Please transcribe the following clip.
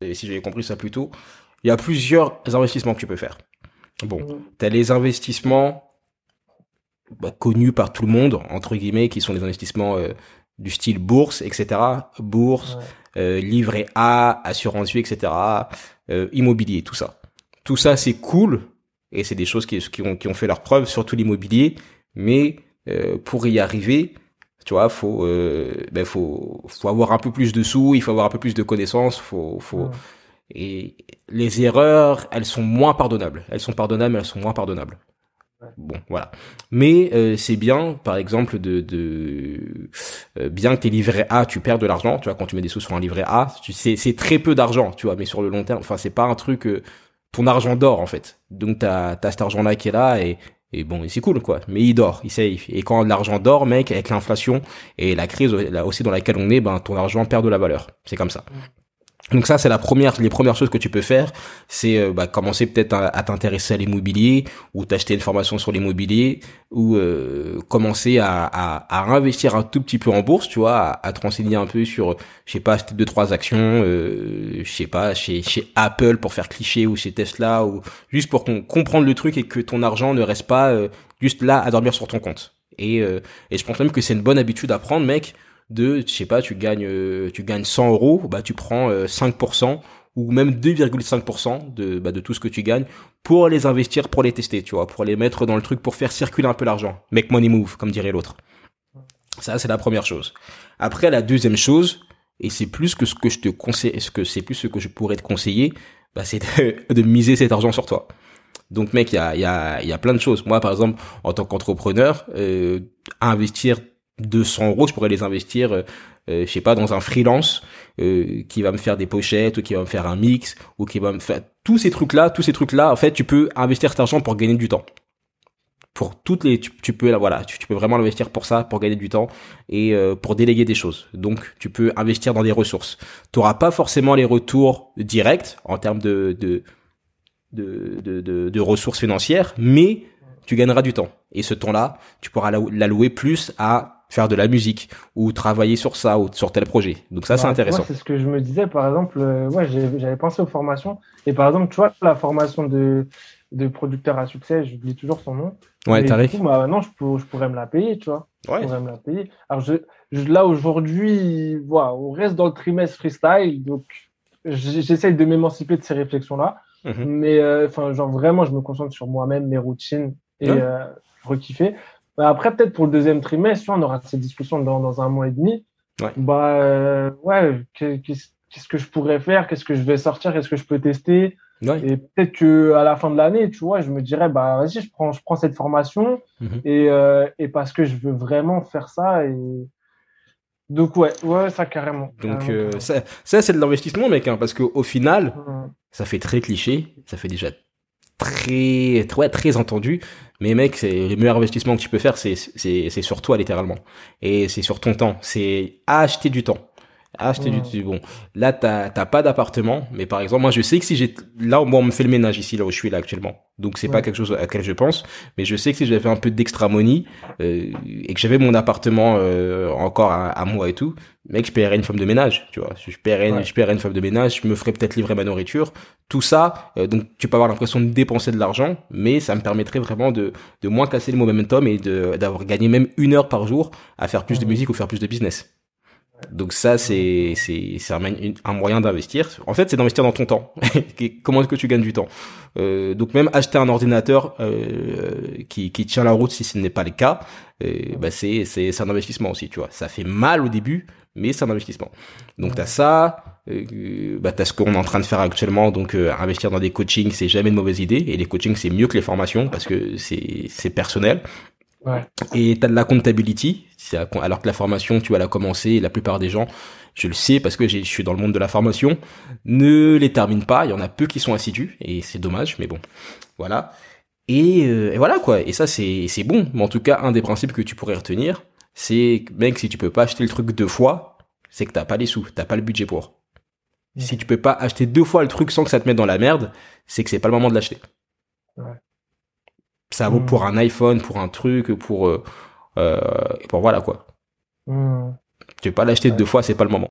et si j'ai compris ça plus tôt, il y a plusieurs investissements que tu peux faire. Bon, tu as les investissements connus par tout le monde, entre guillemets, qui sont les investissements du style bourse, etc. Bourse, livret A, assurance vie, etc. Immobilier, tout ça. Tout ça, c'est cool et c'est des choses qui ont fait leur preuve, surtout l'immobilier. Mais pour y arriver, tu vois, faut avoir un peu plus de sous, il faut avoir un peu plus de connaissances, et les erreurs, elles sont moins pardonnables. Elles sont pardonnables, mais elles sont moins pardonnables. Ouais. Bon, voilà. Mais c'est bien, par exemple, bien que tes livrets A, tu perds de l'argent. Tu vois, quand tu mets des sous sur un livret A, c'est très peu d'argent, tu vois, mais sur le long terme, enfin, c'est pas un truc... ton argent dort, en fait. Donc, t'as cet argent-là qui est là et bon, c'est cool, quoi. Mais il dort, il safe. Et quand l'argent dort, mec, avec l'inflation et la crise là aussi dans laquelle on est, ton argent perd de la valeur. C'est comme ça. Donc ça, c'est les premières choses que tu peux faire, c'est commencer peut-être à t'intéresser à l'immobilier ou t'acheter une formation sur l'immobilier ou commencer à investir un tout petit peu en bourse, tu vois, à te renseigner un peu sur, je sais pas, acheter 2-3 actions, chez Apple pour faire cliché ou chez Tesla ou juste pour comprendre le truc et que ton argent ne reste pas juste là à dormir sur ton compte. Et je pense même que c'est une bonne habitude à prendre, mec. Je sais pas, tu gagnes 100 euros, tu prends 5% ou même 2,5% de tout ce que tu gagnes pour les investir, pour les tester, tu vois, pour les mettre dans le truc, pour faire circuler un peu l'argent. Make money move, comme dirait l'autre. Ça, c'est la première chose. Après, la deuxième chose, et c'est plus que ce que je te conseille, je pourrais te conseiller, c'est de miser cet argent sur toi. Donc, mec, il y a plein de choses. Moi, par exemple, en tant qu'entrepreneur, investir 200 euros, je pourrais les investir, je sais pas, dans un freelance qui va me faire des pochettes ou qui va me faire un mix ou qui va me faire tous ces trucs là. En fait, tu peux investir cet argent pour gagner du temps. Pour toutes les, tu peux vraiment l'investir pour ça, pour gagner du temps et pour déléguer des choses. Donc, tu peux investir dans des ressources. T'auras pas forcément les retours directs en termes de ressources financières, mais tu gagneras du temps. Et ce temps-là, tu pourras l'allouer plus à faire de la musique ou travailler sur ça ou sur tel projet. Donc ça, c'est intéressant. Moi, c'est ce que je me disais, par exemple, j'avais pensé aux formations. Et par exemple, tu vois, la formation de producteur à succès, j'oublie toujours son nom. Ouais, Tariq. Maintenant, je pourrais me la payer, tu vois. Ouais. Je pourrais me la payer. Alors là, aujourd'hui, voilà, on reste dans le trimestre freestyle. Donc, j'essaye de m'émanciper de ces réflexions-là. Mmh. Mais vraiment, je me concentre sur moi-même, mes routines et re-kiffer. Après, peut-être pour le deuxième trimestre, on aura cette discussion dans un mois et demi. Ouais. Qu'est-ce que je pourrais faire? Qu'est-ce que je vais sortir? Qu'est-ce que je peux tester? Ouais. Et peut-être qu'à la fin de l'année, tu vois, je me dirais, vas-y, je prends cette formation et parce que je veux vraiment faire ça. Donc, ouais, ça, carrément. Donc, ça c'est de l'investissement, mec, parce qu'au final, ça fait très cliché, ça fait déjà très entendu, mais mec, c'est le meilleur investissement que tu peux faire, c'est sur toi, littéralement. Et c'est sur ton temps. C'est acheter du temps. Bon, là, t'as pas d'appartement, mais par exemple, moi, je sais que si on me fait le ménage ici, là où je suis, là, actuellement. Donc, c'est pas quelque chose à laquelle je pense, mais je sais que si j'avais un peu d'extra money, et que j'avais mon appartement, encore à moi et tout, mec, je paierais une femme de ménage, tu vois. Je paierais une femme de ménage, je me ferais peut-être livrer ma nourriture, tout ça. Donc, tu peux avoir l'impression de dépenser de l'argent, mais ça me permettrait vraiment de moins casser le momentum et d'avoir gagné même 1 heure par jour à faire plus de musique ou faire plus de business. Donc ça, c'est un moyen d'investir. En fait, c'est d'investir dans ton temps. Comment est-ce que tu gagnes du temps? Donc même acheter un ordinateur qui tient la route, si ce n'est pas le cas, c'est un investissement aussi, tu vois. Ça fait mal au début, mais c'est un investissement. Donc t'as ça, t'as ce qu'on est en train de faire actuellement. Donc investir dans des coachings, c'est jamais une mauvaise idée. Et les coachings, c'est mieux que les formations parce que c'est personnel. Ouais. Et t'as de la comptability, alors que la formation, tu vas la commencer, et la plupart des gens, je le sais parce que je suis dans le monde de la formation, ne les termine pas, il y en a peu qui sont assidus, et c'est dommage, mais bon, voilà. Et voilà, quoi. Et ça, c'est bon, mais en tout cas, un des principes que tu pourrais retenir, c'est, mec, si tu peux pas acheter le truc 2 fois, c'est que t'as pas les sous, t'as pas le budget pour. Ouais. Si tu peux pas acheter 2 fois le truc sans que ça te mette dans la merde, c'est que c'est pas le moment de l'acheter. Ouais. Ça vaut pour un iPhone, pour un truc, pour voilà, quoi. Tu peux pas l'acheter 2 fois, c'est pas le moment.